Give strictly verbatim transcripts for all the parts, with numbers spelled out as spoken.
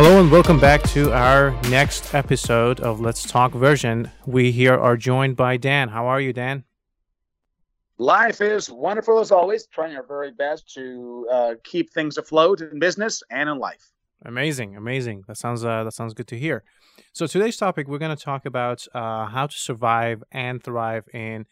Hello and welcome back to our next episode of Let's Talk Version. We here are joined by Dan. How are you, Dan? Life is wonderful as always, trying our very best to uh, keep things afloat in business and in life. Amazing, amazing. That sounds uh, that sounds good to hear. So today's topic, we're going to talk about uh, how to survive and thrive in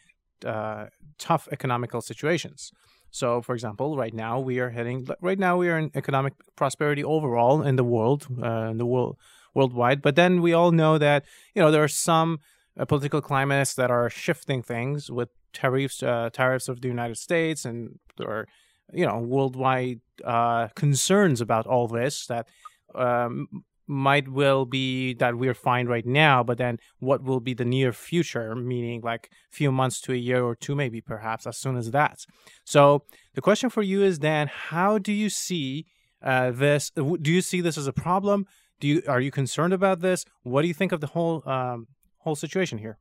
uh, tough economical situations. So, for example, right now we are heading. Right now we are in economic prosperity overall in the world, uh, in the world worldwide. But then we all know that you know there are some uh, political climates that are shifting things with tariffs, uh, tariffs of the United States, and there are you know worldwide uh, concerns about all this that um, might well be that we're fine right now. But then, what will be the near future? Meaning, like few months to a year or two, maybe perhaps as soon as that. So the question for you is, Dan, how do you see uh, this? Do you see this as a problem? Do you are you concerned about this? What do you think of the whole um, whole situation here?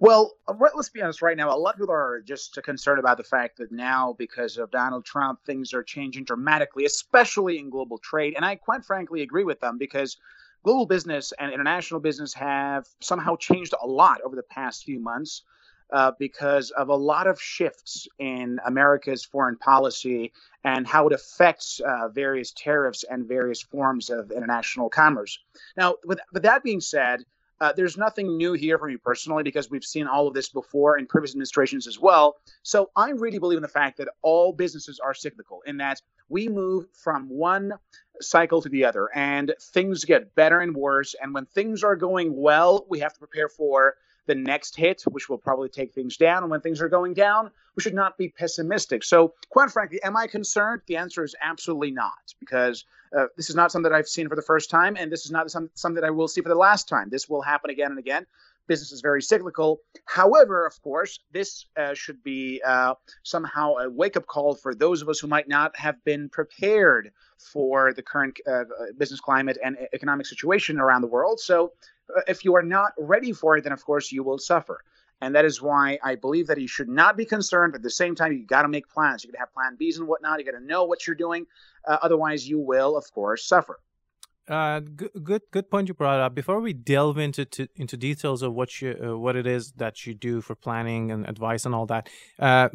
Well, let's be honest right now. A lot of people are just concerned about the fact that now, because of Donald Trump, things are changing dramatically, especially in global trade. And I quite frankly agree with them because global business and international business have somehow changed a lot over the past few months uh, because of a lot of shifts in America's foreign policy and how it affects uh, various tariffs and various forms of international commerce. Now, with, with that being said, Uh, there's nothing new here for me personally because we've seen all of this before in previous administrations as well. So I really believe in the fact that all businesses are cyclical in that we move from one cycle to the other and things get better and worse. And when things are going well, we have to prepare for the next hit, which will probably take things down. And when things are going down, we should not be pessimistic. So quite frankly, am I concerned? The answer is absolutely not, because uh, this is not something that I've seen for the first time. And this is not some, something that I will see for the last time. This will happen again and again. Business is very cyclical. However, of course, this uh, should be uh, somehow a wake-up call for those of us who might not have been prepared for the current uh, business climate and economic situation around the world. So if you are not ready for it, then, of course, you will suffer. And that is why I believe that you should not be concerned. But at the same time, you got to make plans. You got to have plan Bs and whatnot. You got to know what you're doing. Uh, otherwise, you will, of course, suffer. Uh, good, good, good point you brought up. Before we delve into to, into details of what you uh, what it is that you do for planning and advice and all that, uh,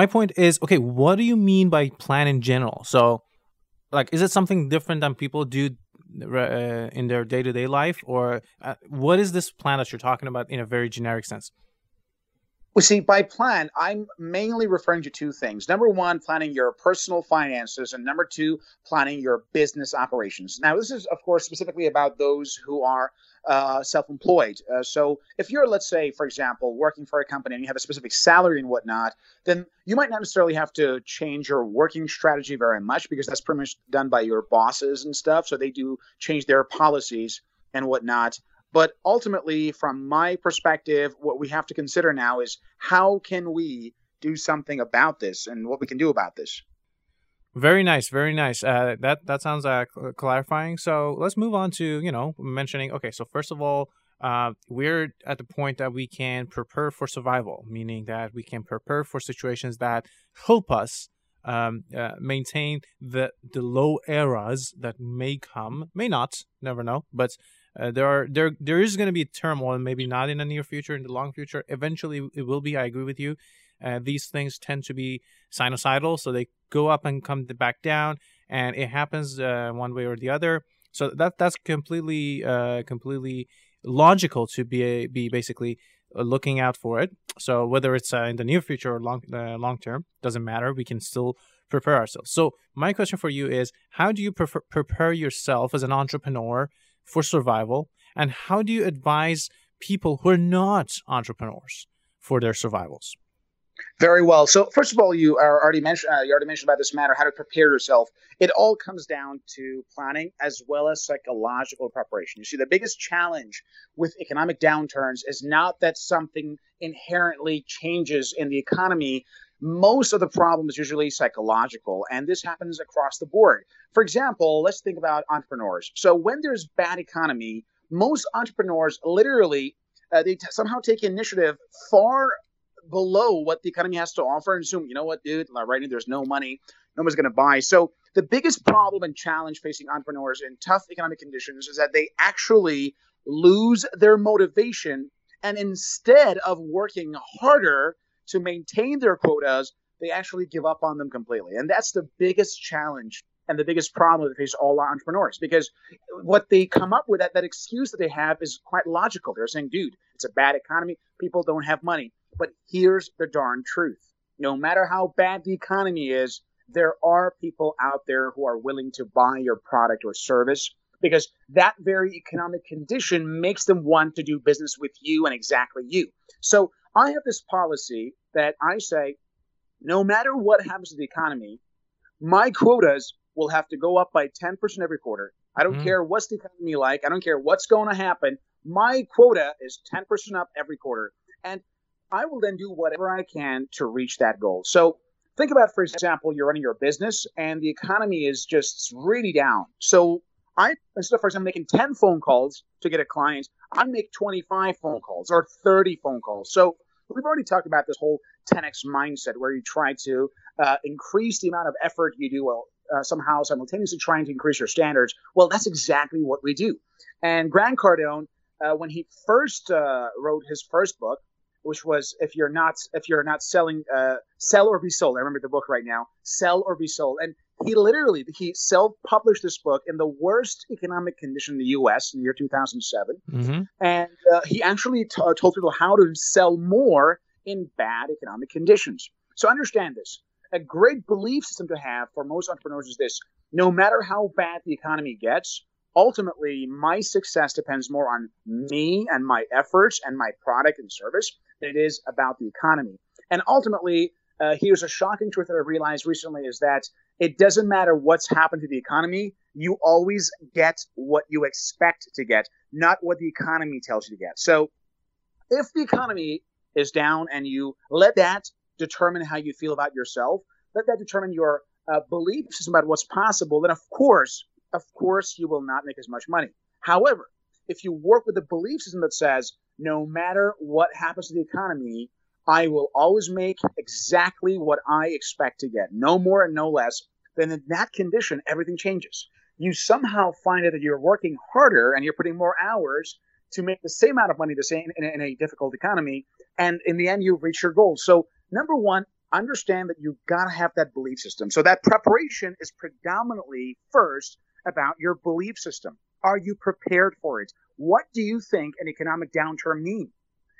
my point is, okay, what do you mean by plan in general? So, like, is it something different than people do Uh, in their day-to-day life, or uh, what is this plan that you're talking about in a very generic sense? Well, see, by plan, I'm mainly referring to two things. Number one, planning your personal finances, and number two, planning your business operations. Now, this is, of course, specifically about those who are uh, self-employed. Uh, so if you're, let's say, for example, working for a company and you have a specific salary and whatnot, then you might not necessarily have to change your working strategy very much because that's pretty much done by your bosses and stuff. So they do change their policies and whatnot. But ultimately, from my perspective, what we have to consider now is how can we do something about this and what we can do about this? Very nice. Very nice. Uh, that that sounds uh, clarifying. So let's move on to, you know, mentioning, okay, so first of all, uh, we're at the point that we can prepare for survival, meaning that we can prepare for situations that help us um, uh, maintain the, the low eras that may come, may not, never know, but Uh, there are there there is going to be turmoil, maybe not in the near future, in the long future. Eventually, it will be. I agree with you. Uh, these things tend to be sinusoidal, so they go up and come back down, and it happens uh, one way or the other. So that that's completely uh, completely logical to be a, be basically looking out for it. So whether it's uh, in the near future or long uh, long term, doesn't matter. We can still prepare ourselves. So my question for you is: how do you prefer, prepare yourself as an entrepreneur for survival, and how do you advise people who are not entrepreneurs for their survivals? Very well. So first of all, you are already mentioned. Uh, you already mentioned about this matter, how to prepare yourself. It all comes down to planning as well as psychological preparation. You see, the biggest challenge with economic downturns is not that something inherently changes in the economy. Most of the problem is usually psychological, and this happens across the board. For example, let's think about entrepreneurs. So when there's bad economy, most entrepreneurs literally, uh, they t- somehow take initiative far below what the economy has to offer and assume, you know what, dude, right now there's no money, no one's going to buy. So the biggest problem and challenge facing entrepreneurs in tough economic conditions is that they actually lose their motivation, and instead of working harder to maintain their quotas, they actually give up on them completely. And that's the biggest challenge and the biggest problem that face all entrepreneurs, because what they come up with, that, that excuse that they have is quite logical. They're saying, dude, it's a bad economy. People don't have money. But here's the darn truth. No matter how bad the economy is, there are people out there who are willing to buy your product or service, because that very economic condition makes them want to do business with you and exactly you. So I have this policy that I say, no matter what happens to the economy, my quotas will have to go up by ten percent every quarter. I don't mm-hmm. care what's the economy like. I don't care what's going to happen. My quota is ten percent up every quarter. And I will then do whatever I can to reach that goal. So think about, for example, you're running your business and the economy is just really down. So I, instead of, for example, making ten phone calls to get a client, I make twenty-five phone calls or thirty phone calls. So we've already talked about this whole ten X mindset where you try to uh, increase the amount of effort you do while uh, somehow simultaneously trying to increase your standards. Well, that's exactly what we do. And Grant Cardone, uh, when he first uh, wrote his first book, which was if you're not if you're not selling, uh, Sell or Be Sold. I remember the book right now, Sell or Be Sold. And he literally, he self-published this book in the worst economic condition in the U S in the year two thousand seven. Mm-hmm. And uh, he actually t- told people how to sell more in bad economic conditions. So understand this. A great belief system to have for most entrepreneurs is this: no matter how bad the economy gets, ultimately my success depends more on me and my efforts and my product and service than it is about the economy. And ultimately, uh, here's a shocking truth that I realized recently, is that it doesn't matter what's happened to the economy. You always get what you expect to get, not what the economy tells you to get. So if the economy is down and you let that determine how you feel about yourself, let that determine your uh, belief system about what's possible, then of course, of course, you will not make as much money. However, if you work with a belief system that says, no matter what happens to the economy, I will always make exactly what I expect to get, no more and no less, then in that condition, everything changes. You somehow find out that you're working harder and you're putting more hours to make the same amount of money the same in, in a difficult economy, and in the end, you've reached your goal. So number one, understand that you've got to have that belief system. So that preparation is predominantly first about your belief system. Are you prepared for it? What do you think an economic downturn means?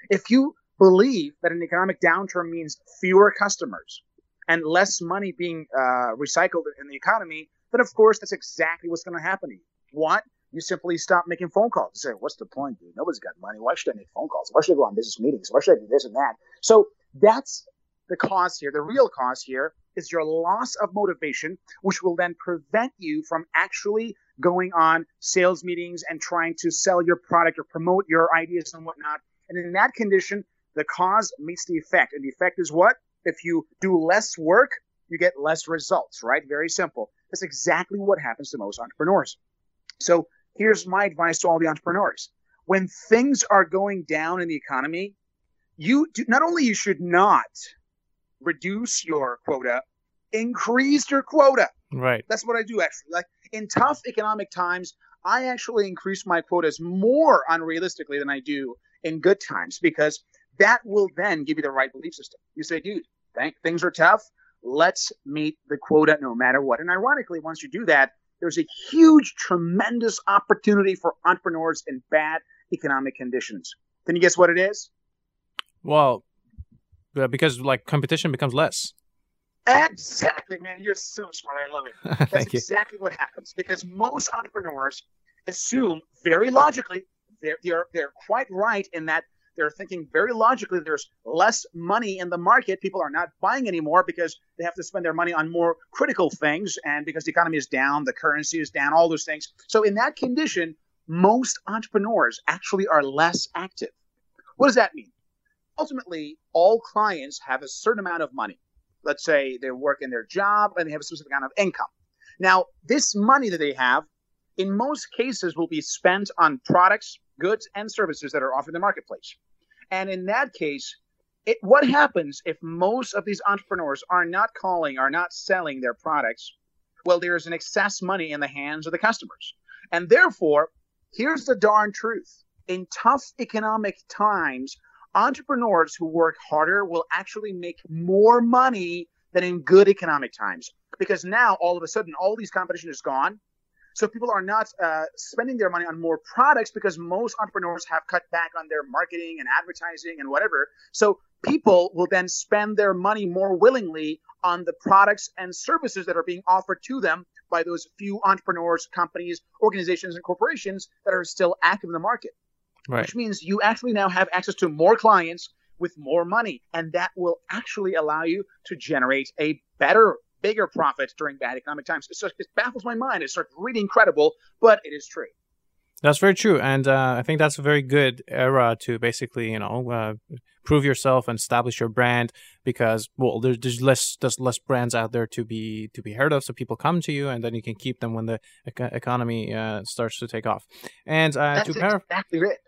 If you believe that an economic downturn means fewer customers and less money being uh, recycled in the economy, then of course that's exactly what's going to happen to you. What? You simply stop making phone calls. You say, what's the point, dude? Nobody's got money. Why should I make phone calls? Why should I go on business meetings? Why should I do this and that? So that's the cause here. The real cause here is your loss of motivation, which will then prevent you from actually going on sales meetings and trying to sell your product or promote your ideas and whatnot. And in that condition, the cause meets the effect. And the effect is what? If you do less work, you get less results, right? Very simple. That's exactly what happens to most entrepreneurs. So here's my advice to all the entrepreneurs. When things are going down in the economy, you do, not only you should not reduce your quota, increase your quota. Right. That's what I do actually. Like in tough economic times, I actually increase my quotas more unrealistically than I do in good times, because that will then give you the right belief system. You say, dude, th- things are tough. Let's meet the quota no matter what. And ironically, once you do that, there's a huge, tremendous opportunity for entrepreneurs in bad economic conditions. Can you guess what it is? Well, because like competition becomes less. Exactly, man. You're so smart. I love it. That's Thank exactly you. What happens, because most entrepreneurs assume very logically, they're, they're, they're quite right in that they're thinking very logically there's less money in the market. People are not buying anymore because they have to spend their money on more critical things, and because the economy is down, the currency is down, all those things. So in that condition, most entrepreneurs actually are less active. What does that mean? Ultimately, all clients have a certain amount of money. Let's say they work in their job and they have a specific amount of income. Now, this money that they have, in most cases, will be spent on products, goods, and services that are offered in the marketplace. And in that case, it, what happens if most of these entrepreneurs are not calling, are not selling their products? Well, there is an excess money in the hands of the customers. And therefore, here's the darn truth. In tough economic times, entrepreneurs who work harder will actually make more money than in good economic times. Because now, all of a sudden, all these competition is gone. So people are not uh, spending their money on more products because most entrepreneurs have cut back on their marketing and advertising and whatever. So people will then spend their money more willingly on the products and services that are being offered to them by those few entrepreneurs, companies, organizations, and corporations that are still active in the market. Right. Which means you actually now have access to more clients with more money. And that will actually allow you to generate a better, bigger profits during bad economic times. It's just, it baffles my mind. It's really incredible, but it is true. That's very true. And uh, I think that's a very good era to basically, you know, uh, prove yourself and establish your brand, because, well, there's, there's less there's less brands out there to be to be heard of. So people come to you, and then you can keep them when the eco- economy uh, starts to take off. And uh, that's to paraphrase, exactly it.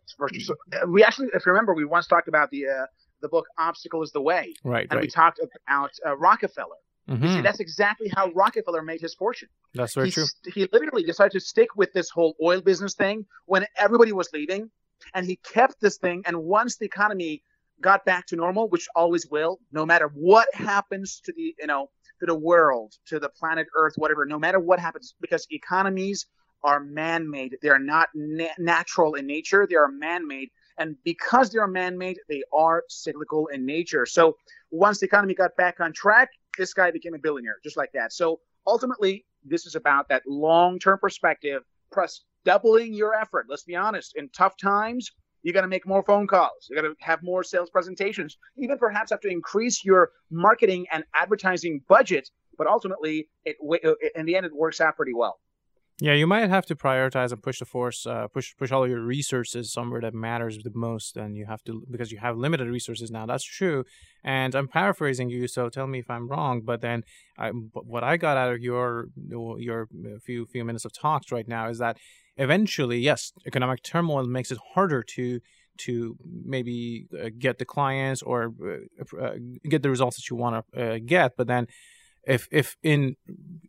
So, uh, we actually, if you remember, we once talked about the uh, the book Obstacle Is the Way, right? And right. we talked about uh, Rockefeller. Mm-hmm. You see, that's exactly how Rockefeller made his fortune. That's very he, true. He literally decided to stick with this whole oil business thing when everybody was leaving, and he kept this thing. And once the economy got back to normal, which always will, no matter what happens to the, you know, to the world, to the planet Earth, whatever, no matter what happens, because economies are man-made. They are not na- natural in nature. They are man-made. And because they are man-made, they are cyclical in nature. So once the economy got back on track, this guy became a billionaire, just like that. So ultimately, this is about that long-term perspective, plus doubling your effort. Let's be honest. In tough times, you got to make more phone calls. You got to have more sales presentations. Even perhaps have to increase your marketing and advertising budget. But ultimately, it in the end, it works out pretty well. Yeah, you might have to prioritize and push the force, uh, push push all your resources somewhere that matters the most, and you have to, because you have limited resources now. That's true, and I'm paraphrasing you, so tell me if I'm wrong. But then, I, what I got out of your your few few minutes of talks right now is that eventually, yes, economic turmoil makes it harder to to maybe uh, get the clients or uh, get the results that you want to uh, get, but then. If if in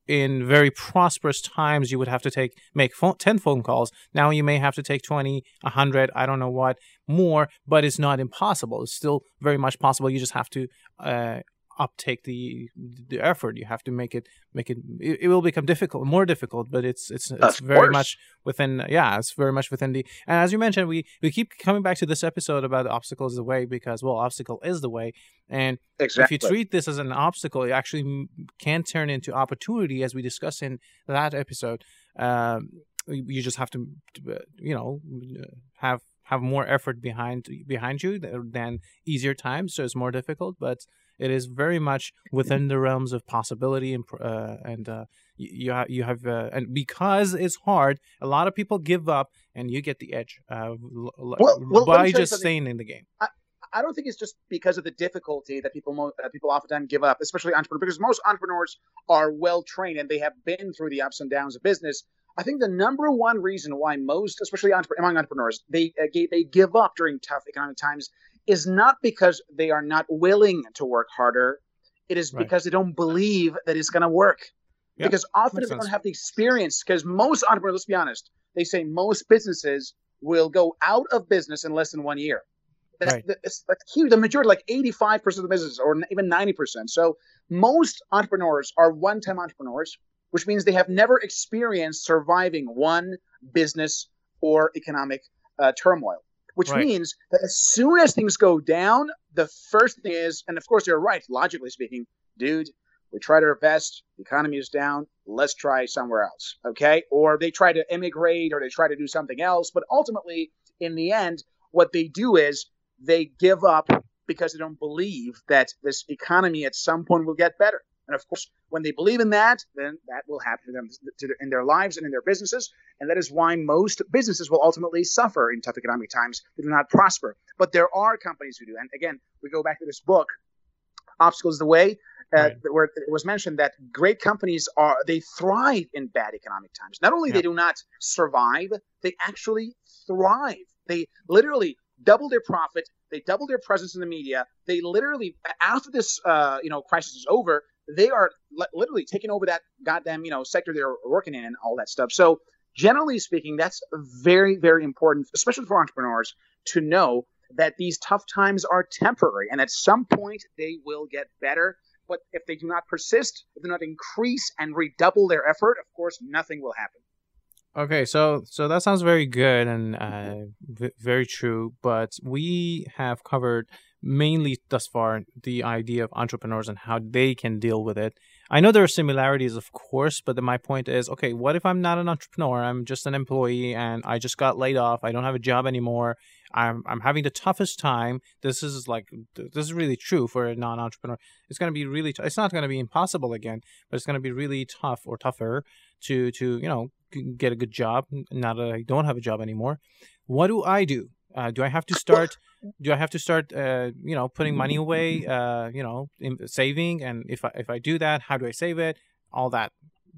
in very prosperous times you would have to take make phone, ten phone calls, now you may have to take twenty, one hundred, I don't know what, more, but it's not impossible. It's still very much possible. You just have to uh, uptake the the effort. You have to make it make it, it. It will become difficult, more difficult, but it's it's it's of very course. much within. Yeah, it's very much within the. And as you mentioned, we we keep coming back to this episode about obstacles the way, because well, obstacle is the way. And exactly. if you treat this as an obstacle, it actually can turn into opportunity, as we discussed in that episode. Um, you just have to, you know, have have more effort behind behind you than easier times, so it's more difficult, but. It is very much within the realms of possibility, and uh, and uh, you ha- you have uh, and because it's hard, a lot of people give up, and you get the edge uh, well, well, by just staying in the game. I, I don't think it's just because of the difficulty that people mo- uh, people oftentimes give up, especially entrepreneurs, because most entrepreneurs are well trained and they have been through the ups and downs of business. I think the number one reason why most, especially entre- among entrepreneurs, they uh, g- they give up during tough economic times. Is not because they are not willing to work harder. It is right. because they don't believe that it's going to work. Yep. Because often Makes they sense. don't have the experience, because most entrepreneurs, let's be honest, they say most businesses will go out of business in less than one year. That's, right. that's, that's huge. The majority, like eighty-five percent of the business, or even ninety percent. So most entrepreneurs are one-time entrepreneurs, which means they have never experienced surviving one business or economic uh, turmoil. Which right. means that as soon as things go down, the first thing is, and of course they're right, logically speaking, dude, we tried our best, the economy is down, let's try somewhere else, okay? Or they try to immigrate, or they try to do something else, but ultimately, in the end, what they do is they give up because they don't believe that this economy at some point will get better. And of course, when they believe in that, then that will happen to them to their, in their lives and in their businesses. And that is why most businesses will ultimately suffer in tough economic times. They do not prosper. But there are companies who do. And again, we go back to this book, Obstacles the Way, uh, right. where it was mentioned that great companies, are they thrive in bad economic times. Not only yeah. they do not survive, they actually thrive. They literally doubled their profits. They doubled their presence in the media. They literally, after this, uh, you know, crisis is over, they are li- literally taking over that goddamn, you know, sector they're working in and all that stuff. So generally speaking, that's very, very important, especially for entrepreneurs, to know that these tough times are temporary and at some point they will get better. But if they do not persist, if they do not increase and redouble their effort, of course, nothing will happen. Okay, so so that sounds very good and uh, v- very true. But we have covered mainly thus far the idea of entrepreneurs and how they can deal with it. I know there are similarities, of course, but my point is, okay, what if I'm not an entrepreneur? I'm just an employee and I just got laid off. I don't have a job anymore. I'm I'm having the toughest time. This is like, this is really true for a non-entrepreneur. It's going to be really, t- it's not going to be impossible again, but it's going to be really tough or tougher to, to you know, get a good job. Now that I don't have a job anymore, what do I do? Uh, do I have to start? Do I have to start? Uh, you know, putting money away. Uh, you know, in saving. And if I if I do that, how do I save it? All that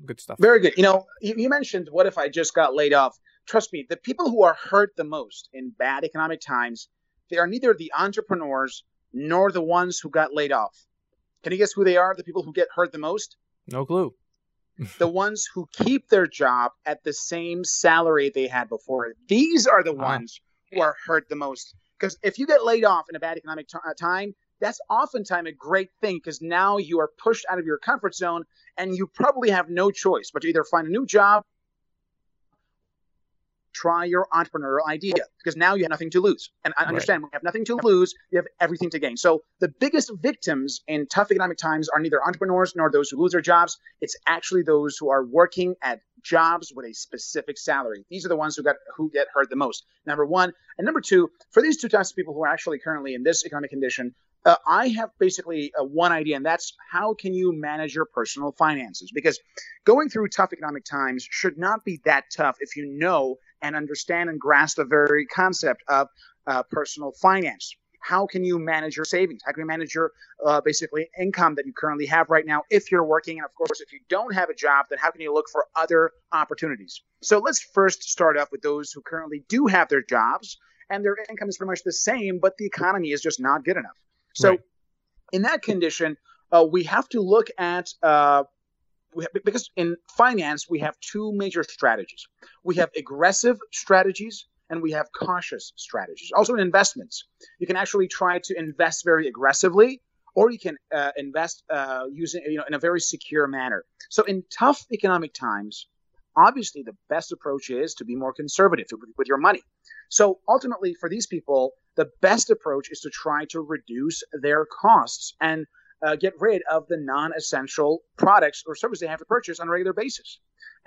good stuff. Very good. You know, you, you mentioned what if I just got laid off? Trust me, the people who are hurt the most in bad economic times, they are neither the entrepreneurs nor the ones who got laid off. Can you guess who they are? The people who get hurt the most? No clue. The ones who keep their job at the same salary they had before. These are the ones who are hurt the most. Because if you get laid off in a bad economic t- time, that's oftentimes a great thing because now you are pushed out of your comfort zone and you probably have no choice but to either find a new job, try your entrepreneurial idea, because now you have nothing to lose. And I understand, right, we have nothing to lose, you have everything to gain. So the biggest victims in tough economic times are neither entrepreneurs nor those who lose their jobs. It's actually those who are working at jobs with a specific salary. These are the ones who got who get hurt the most, number one. And number two, for these two types of people who are actually currently in this economic condition, uh, I have basically uh, one idea, and that's how can you manage your personal finances? Because going through tough economic times should not be that tough if you know and understand and grasp the very concept of uh, personal finance. How can you manage your savings? How can you manage your uh, basically income that you currently have right now if you're working? And of course, if you don't have a job, then how can you look for other opportunities? So let's first start off with those who currently do have their jobs and their income is pretty much the same, but the economy is just not good enough. So right, in that condition, uh, we have to look at uh, because in finance, we have two major strategies. We have aggressive strategies and we have cautious strategies. Also in investments, you can actually try to invest very aggressively, or you can uh, invest uh, using, you know, in a very secure manner. So in tough economic times, obviously the best approach is to be more conservative with your money. So ultimately for these people, the best approach is to try to reduce their costs and Uh, get rid of the non-essential products or services they have to purchase on a regular basis.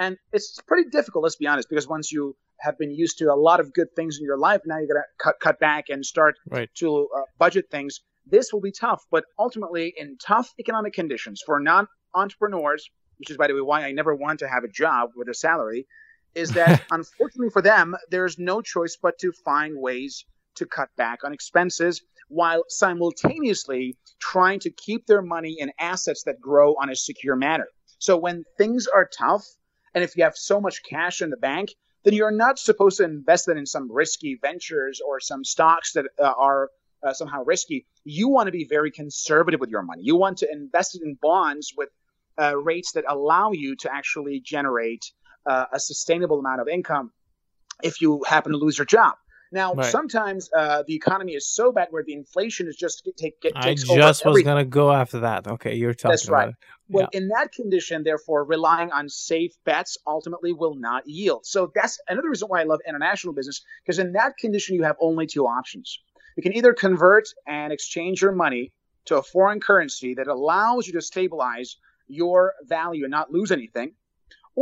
And it's pretty difficult, let's be honest, because once you have been used to a lot of good things in your life, now you're going to cut, cut back and start right. to uh, budget things. This will be tough, but ultimately in tough economic conditions for non-entrepreneurs, which is, by the way, why I never want to have a job with a salary, is that unfortunately for them, there's no choice but to find ways to cut back on expenses while simultaneously trying to keep their money in assets that grow on a secure manner. So when things are tough, and if you have so much cash in the bank, then you're not supposed to invest that in some risky ventures or some stocks that uh, are uh, somehow risky. You want to be very conservative with your money. You want to invest it in bonds with uh, rates that allow you to actually generate uh, a sustainable amount of income if you happen to lose your job. Now, right. sometimes uh, the economy is so bad where the inflation is just take, get, takes over. I just over was going to go after that. Okay, you're talking That's right. about it. Well, yeah. in that condition, therefore, relying on safe bets ultimately will not yield. So that's another reason why I love international business, because in that condition, you have only two options. You can either convert and exchange your money to a foreign currency that allows you to stabilize your value and not lose anything,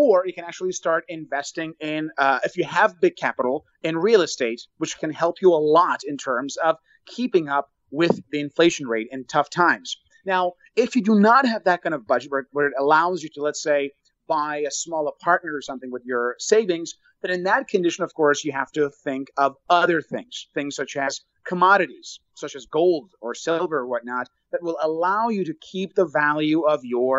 or you can actually start investing in, uh, if you have big capital, in real estate, which can help you a lot in terms of keeping up with the inflation rate in tough times. Now, if you do not have that kind of budget where, where it allows you to, let's say, buy a small apartment or something with your savings, then in that condition, of course, you have to think of other things, things such as commodities, such as gold or silver or whatnot, that will allow you to keep the value of your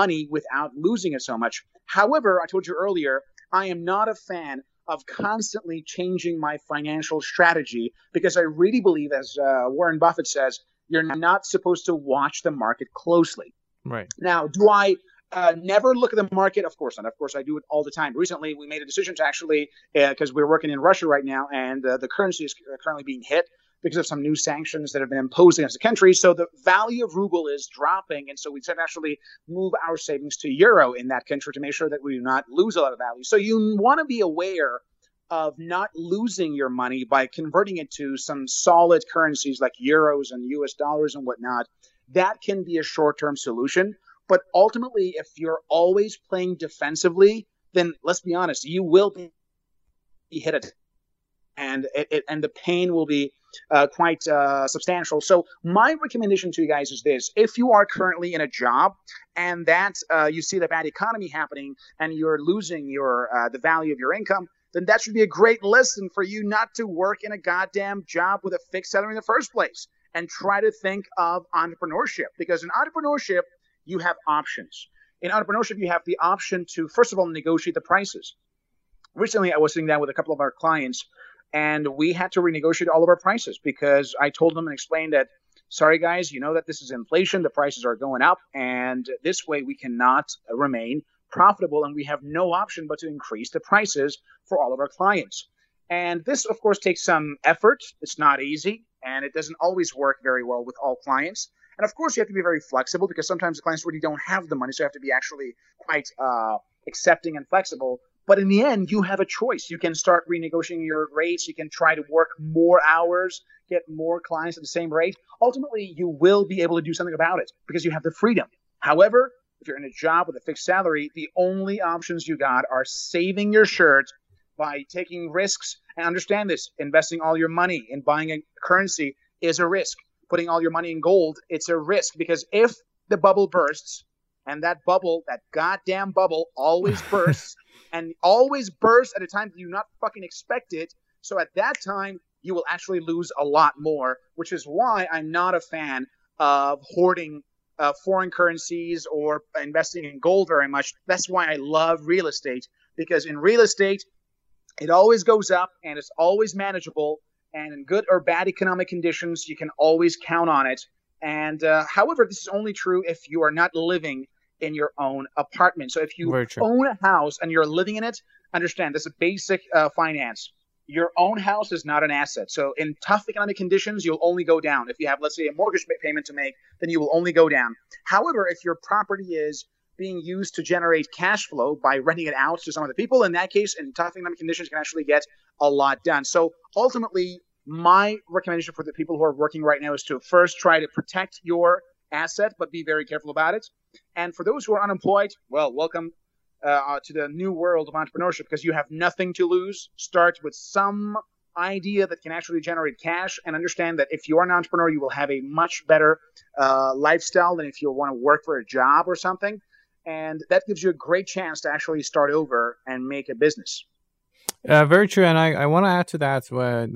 money without losing it so much. However, I told you earlier, I am not a fan of constantly changing my financial strategy, because I really believe, as uh, Warren Buffett says, you're not supposed to watch the market closely. Right. Now, do I uh, never look at the market? Of course not. Of course, I do it all the time. Recently, we made a decision to actually, because uh, we're working in Russia right now, and uh, the currency is currently being hit because of some new sanctions that have been imposed against the country. So the value of ruble is dropping. And so we said actually move our savings to euro in that country to make sure that we do not lose a lot of value. So you want to be aware of not losing your money by converting it to some solid currencies like euros and U S dollars and whatnot. That can be a short-term solution. But ultimately, if you're always playing defensively, then let's be honest, you will be hit at it. And it, it, and the pain will be uh, quite uh, substantial. So my recommendation to you guys is this: if you are currently in a job and that uh, you see the bad economy happening and you're losing your uh, the value of your income, then that should be a great lesson for you not to work in a goddamn job with a fixed salary in the first place, and try to think of entrepreneurship, because in entrepreneurship you have options. In entrepreneurship, you have the option to, first of all, negotiate the prices. Recently, I was sitting down with a couple of our clients, and we had to renegotiate all of our prices because I told them and explained that, sorry, guys, you know that this is inflation. The prices are going up, and this way we cannot remain profitable, and we have no option but to increase the prices for all of our clients. And this, of course, takes some effort. It's not easy, and it doesn't always work very well with all clients. And, of course, you have to be very flexible because sometimes the clients really don't have the money, so you have to be actually quite uh, accepting and flexible. But in the end, you have a choice. You can start renegotiating your rates. You can try to work more hours, get more clients at the same rate. Ultimately, you will be able to do something about it because you have the freedom. However, if you're in a job with a fixed salary, the only options you got are saving your shirt by taking risks. And understand this: investing all your money in buying a currency is a risk. Putting all your money in gold, it's a risk, because if the bubble bursts, and that bubble, that goddamn bubble, always bursts, and always bursts at a time that you not fucking expect it. So at that time, you will actually lose a lot more, which is why I'm not a fan of hoarding uh, foreign currencies or investing in gold very much. That's why I love real estate, because in real estate, it always goes up and it's always manageable. And in good or bad economic conditions, you can always count on it. And uh, however, this is only true if you are not living in your own apartment. So if you own a house and you're living in it, understand this is basic uh, finance. Your own house is not an asset. So in tough economic conditions, you'll only go down. If you have, let's say, a mortgage payment to make, then you will only go down. However, if your property is being used to generate cash flow by renting it out to some of the people, in that case, in tough economic conditions, you can actually get a lot done. So ultimately, my recommendation for the people who are working right now is to first try to protect your asset, but be very careful about it. And for those who are unemployed, well, welcome uh, to the new world of entrepreneurship, because you have nothing to lose. Start with some idea that can actually generate cash, and understand that if you are an entrepreneur, you will have a much better uh, lifestyle than if you want to work for a job or something. And that gives you a great chance to actually start over and make a business. Uh, very true. And I, I want to add to that uh,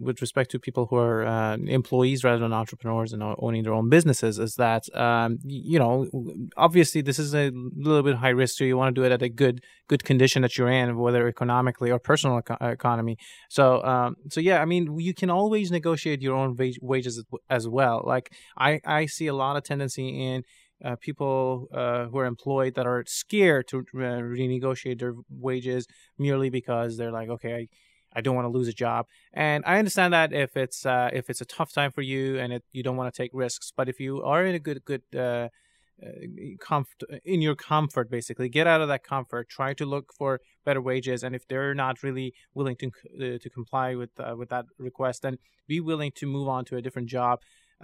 with respect to people who are uh, employees rather than entrepreneurs and owning their own businesses, is that, um, you know, obviously this is a little bit high risk. So you want to do it at a good good condition that you're in, whether economically or personal eco- economy. So, um, so yeah, I mean, you can always negotiate your own wage- wages as well. Like I, I see a lot of tendency in Uh, people uh, who are employed that are scared to uh, renegotiate their wages merely because they're like, okay, I, I don't want to lose a job. And I understand that if it's uh, if it's a tough time for you and it, you don't want to take risks, but if you are in a good good uh, comfort in your comfort, basically get out of that comfort. Try to look for better wages, and if they're not really willing to uh, to comply with uh, with that request, then be willing to move on to a different job.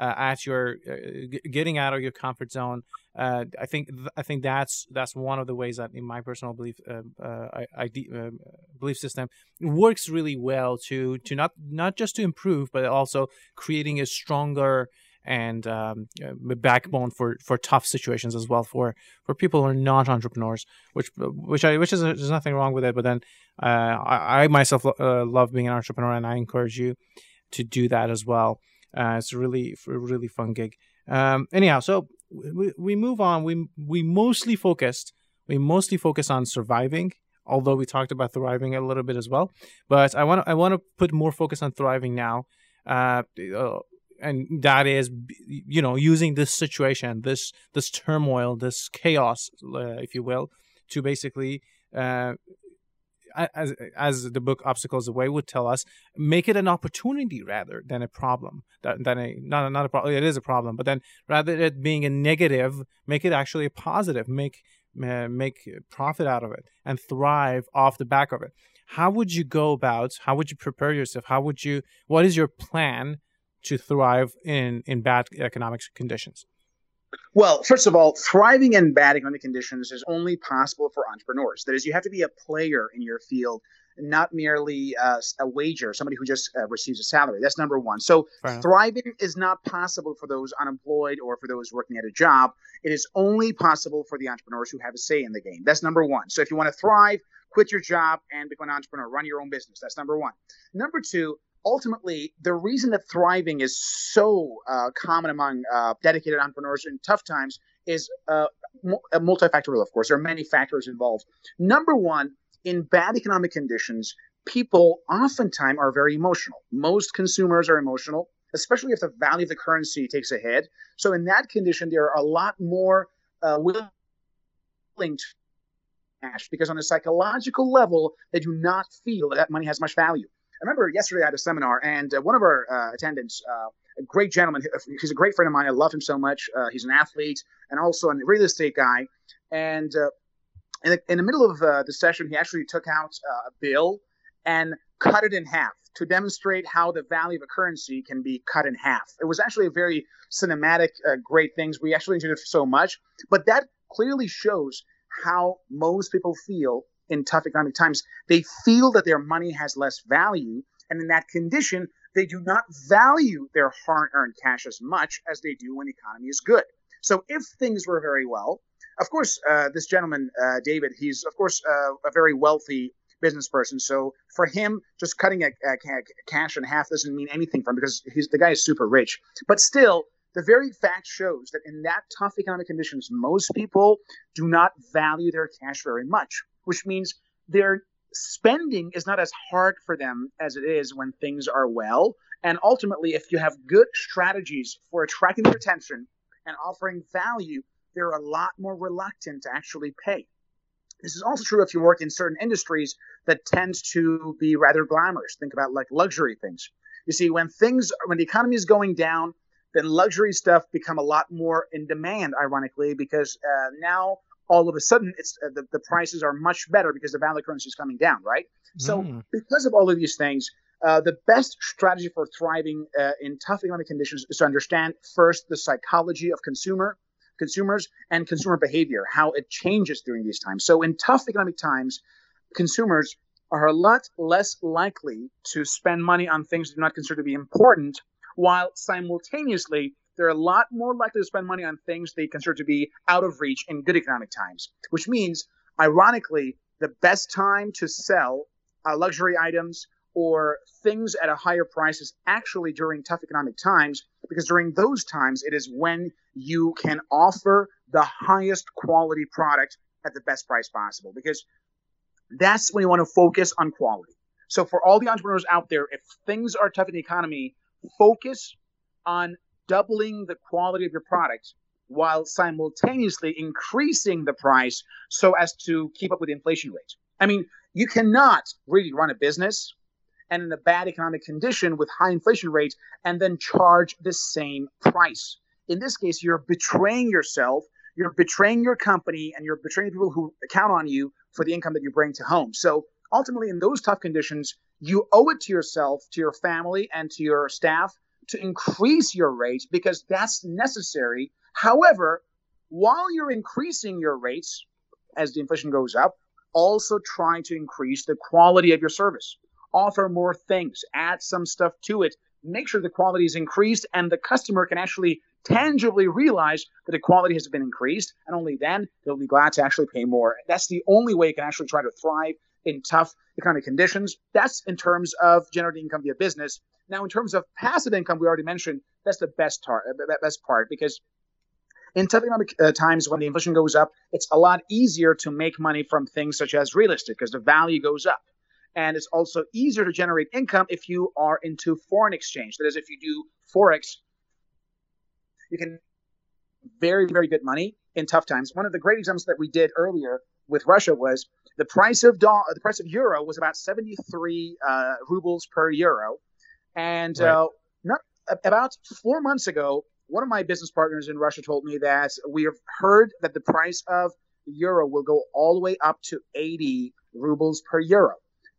Uh, at your uh, g- getting out of your comfort zone, uh, I think th- I think that's that's one of the ways that, in my personal belief, uh, uh, I, I de- uh, belief system works really well to to not not just to improve, but also creating a stronger and um, backbone for, for tough situations as well for, for people who are not entrepreneurs, which which I which is there's nothing wrong with it. But then uh, I, I myself lo- uh, love being an entrepreneur, and I encourage you to do that as well. Uh, it's a really, really fun gig. Um, anyhow, so we, we move on. We we mostly focused. We mostly focus on surviving although we talked about thriving a little bit as well. But I want to I want to put more focus on thriving now. Uh, uh, and that is, you know, using this situation, this this turmoil, this chaos, uh, if you will, to basically, uh, as as the book Obstacles Away would tell us, make it an opportunity rather than a problem. That, than a not not a problem. It is a problem, but then rather than it being a negative, make it actually a positive. Make uh, make profit out of it and thrive off the back of it. How would you go about? How would you prepare yourself? How would you? What is your plan to thrive in, in bad economic conditions? Well, first of all, thriving in bad economic conditions is only possible for entrepreneurs. That is, you have to be a player in your field, not merely uh, a wager, somebody who just uh, receives a salary. That's number one. So Wow. thriving is not possible for those unemployed or for those working at a job. It is only possible for the entrepreneurs who have a say in the game. That's number one. So if you want to thrive, quit your job and become an entrepreneur. Run your own business. That's number one. Number two, ultimately, the reason that thriving is so uh, common among uh, dedicated entrepreneurs in tough times is uh, multifactorial, of course. There are many factors involved. Number one, in bad economic conditions, people oftentimes are very emotional. Most consumers are emotional, especially if the value of the currency takes a hit. So in that condition, they are a lot more uh, willing to cash because on a psychological level, they do not feel that that money has much value. I remember yesterday I had a seminar, and uh, one of our uh, attendants, uh, a great gentleman, he's a great friend of mine. I love him so much. Uh, he's an athlete and also a real estate guy. And uh, in, the, in the middle of uh, the session, he actually took out uh, a bill and cut it in half to demonstrate how the value of a currency can be cut in half. It was actually a very cinematic, uh, great things. We actually enjoyed it so much. But that clearly shows how most people feel in tough economic times. They feel that their money has less value. And in that condition, they do not value their hard-earned cash as much as they do when the economy is good. So if things were very well, of course, uh, this gentleman, uh, David, he's, of course, uh, a very wealthy business person. So for him, just cutting a, a, a cash in half doesn't mean anything for him because he's, the guy is super rich. But still, the very fact shows that in that tough economic conditions, most people do not value their cash very much, which means their spending is not as hard for them as it is when things are well. And ultimately, if you have good strategies for attracting their attention and offering value, they're a lot more reluctant to actually pay. This is also true if you work in certain industries that tend to be rather glamorous. Think about like luxury things. You see, when things, when the economy is going down, then luxury stuff become a lot more in demand, ironically, because uh, now all of a sudden, it's uh, the, the prices are much better because the value of currency is coming down, right? So mm. because of all of these things, uh, the best strategy for thriving uh, in tough economic conditions is to understand first the psychology of consumer consumers and consumer behavior, how it changes during these times. So in tough economic times, consumers are a lot less likely to spend money on things they're not considered to be important, while simultaneously they're a lot more likely to spend money on things they consider to be out of reach in good economic times, which means, ironically, the best time to sell uh, luxury items or things at a higher price is actually during tough economic times, because during those times, it is when you can offer the highest quality product at the best price possible, because that's when you want to focus on quality. So for all the entrepreneurs out there, if things are tough in the economy, focus on doubling the quality of your product while simultaneously increasing the price so as to keep up with the inflation rate. I mean, you cannot really run a business and in a bad economic condition with high inflation rates and then charge the same price. In this case, you're betraying yourself, you're betraying your company, and you're betraying people who count on you for the income that you bring to home. So ultimately, in those tough conditions, you owe it to yourself, to your family, and to your staff to increase your rates because that's necessary. However, while you're increasing your rates as the inflation goes up, also try to increase the quality of your service. Offer more things, add some stuff to it, make sure the quality is increased and the customer can actually tangibly realize that the quality has been increased, and only then they'll be glad to actually pay more. That's the only way you can actually try to thrive in tough economic conditions. That's in terms of generating income via business. Now, in terms of passive income, we already mentioned that's the best, tar- best part because In tough economic uh, times, when the inflation goes up, it's a lot easier to make money from things such as real estate because the value goes up. And it's also easier to generate income if you are into foreign exchange. That is, if you do Forex, you can very, very good money in tough times. One of the great examples that we did earlier with Russia was the price of dollar, the price of euro was about seventy-three uh, rubles per euro. And right. uh, not, about four months ago, one of my business partners in Russia told me that we have heard that the price of euro will go all the way up to eighty rubles per euro.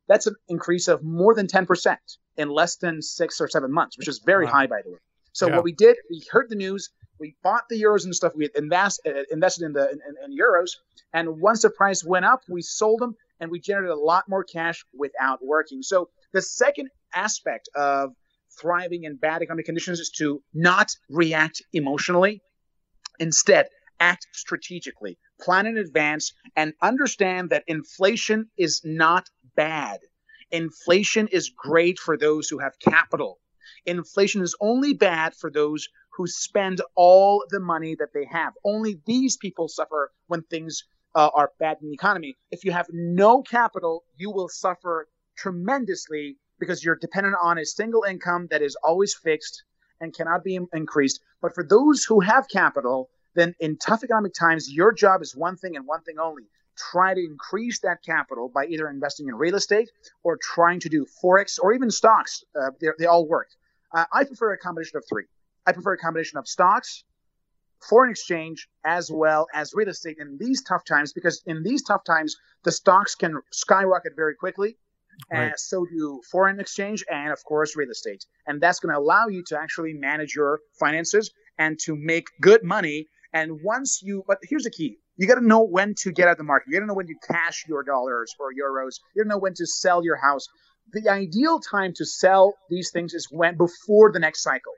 That's an increase of more than ten percent in less than six or seven months, which is very wow. high, by the way. So yeah. what we did, we heard the news, we bought the euros and stuff, we had invest, uh, invested in the in, in euros, and once the price went up, we sold them, and we generated a lot more cash without working. So the second aspect of thriving in bad economic conditions is to not react emotionally. Instead, act strategically, plan in advance, and understand that inflation is not bad. Inflation is great for those who have capital. Inflation is only bad for those who spend all the money that they have. Only these people suffer when things uh, are bad in the economy. If you have no capital, you will suffer tremendously because you're dependent on a single income that is always fixed and cannot be increased. But for those who have capital, then in tough economic times, your job is one thing and one thing only. Try to increase that capital by either investing in real estate or trying to do Forex or even stocks. Uh, they all work. Uh, I prefer a combination of three. I prefer a combination of stocks, foreign exchange, as well as real estate in these tough times, because in these tough times, the stocks can skyrocket very quickly. Right. Uh, so do foreign exchange and, of course, real estate. And that's going to allow you to actually manage your finances and to make good money. And once you – but here's the key. You got to know when to get out of the market. You got to know when to cash your dollars or euros. You got to know when to sell your house. The ideal time to sell these things is when before the next cycle.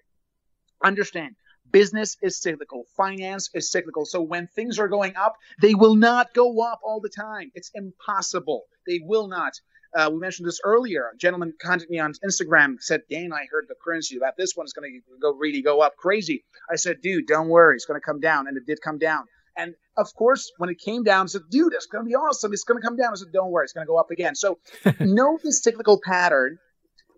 Understand, business is cyclical. Finance is cyclical. So when things are going up, they will not go up all the time. It's impossible. They will not. Uh, we mentioned this earlier. A gentleman contacted me on Instagram, said, Dan, I heard the currency about this one is going to go really go up crazy. I said, dude, don't worry. It's going to come down. And it did come down. And, of course, when it came down, I said, dude, it's going to be awesome. It's going to come down. I said, don't worry. It's going to go up again. So know this cyclical pattern,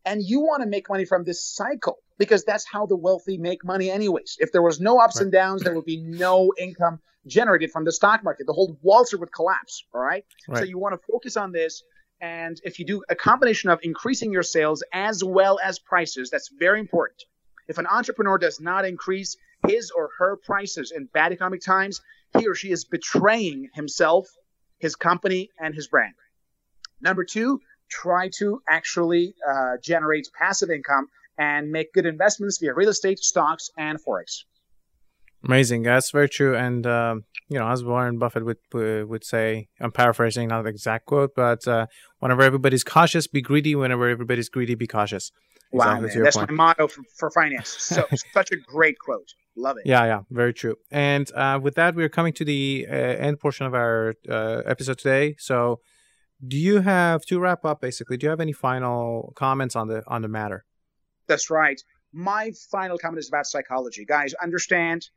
and you want to make money from this cycle because that's how the wealthy make money anyways. If there was no ups right. and downs, there would be no income generated from the stock market. The whole Wall Street would collapse, all right? right? So you want to focus on this. And if you do a combination of increasing your sales as well as prices, that's very important. If an entrepreneur does not increase his or her prices in bad economic times, he or she is betraying himself, his company, and his brand. Number two, try to actually uh, generate passive income and make good investments via real estate, stocks, and Forex. Amazing. That's very true. And, uh, you know, as Warren Buffett would uh, would say, I'm paraphrasing, not the exact quote, but uh, whenever everybody's cautious, be greedy. Whenever everybody's greedy, be cautious. Wow, exactly, man, that's point. My motto for, for finance. So such a great quote. Love it. Yeah, yeah, very true. And uh, with that, we are coming to the uh, end portion of our uh, episode today. So, do you have to wrap up? Basically, do you have any final comments on the on the matter? That's right. My final comment is about psychology, guys. Understand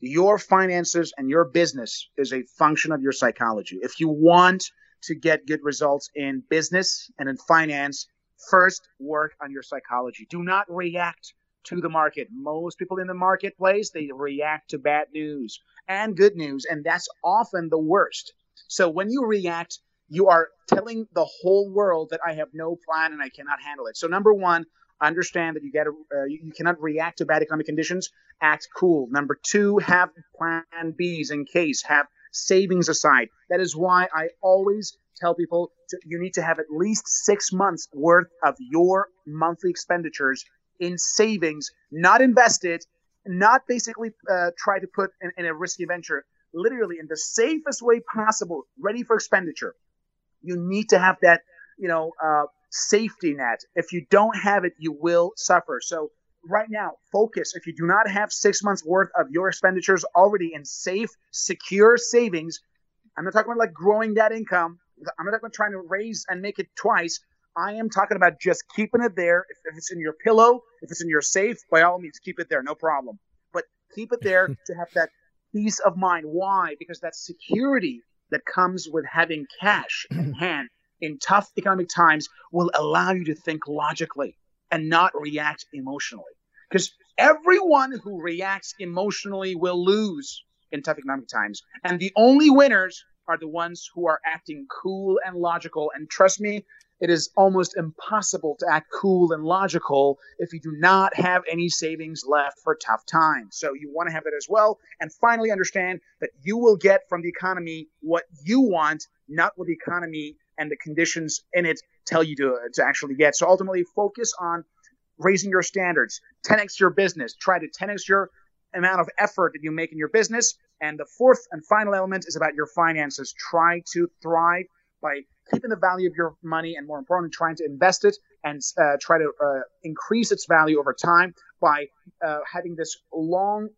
your finances and your business is a function of your psychology. If you want to get good results in business and in finance, first, work on your psychology. Do not react to the market. Most people in the marketplace, they react to bad news and good news, and that's often the worst. So when you react, you are telling the whole world that I have no plan and I cannot handle it. So number one, understand that you got to, uh, you cannot react to bad economic conditions. Act cool. Number two, have plan Bs in case. Have savings aside. That is why I always tell people to, you need to have at least six months worth of your monthly expenditures in savings, not invested, not basically uh, try to put in, in a risky venture, literally in the safest way possible, ready for expenditure. You need to have that, you know, uh, safety net. If you don't have it, you will suffer. So right now, focus. If you do not have six months worth of your expenditures already in safe, secure savings, I'm not talking about like growing that income. I'm not trying to raise and make it twice. I am talking about just keeping it there. If, if it's in your pillow, if it's in your safe, by all means, keep it there. No problem. But keep it there to have that peace of mind. Why? Because that security that comes with having cash in hand in tough economic times will allow you to think logically and not react emotionally. Because everyone who reacts emotionally will lose in tough economic times. And the only winners are the ones who are acting cool and logical. And trust me, it is almost impossible to act cool and logical if you do not have any savings left for tough times. So you want to have that as well. And finally, understand that you will get from the economy what you want, not what the economy and the conditions in it tell you to, to actually get. So ultimately, focus on raising your standards, ten X your business, try to ten X your amount of effort that you make in your business. And the fourth and final element is about your finances. Try to thrive by keeping the value of your money and, more importantly, trying to invest it and uh, try to uh, increase its value over time by uh, having this long,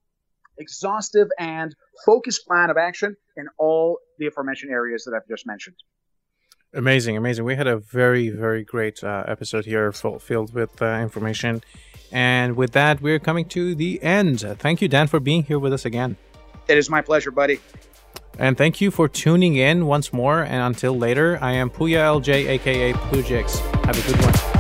exhaustive, and focused plan of action in all the aforementioned areas that I've just mentioned. Amazing, amazing. We had a very, very great uh, episode here full, filled with uh, information. And with that, we're coming to the end. Thank you, Dan, for being here with us again. It is my pleasure, buddy. And thank you for tuning in once more. And until later, I am Puya L J, aka Pugix. Have a good one.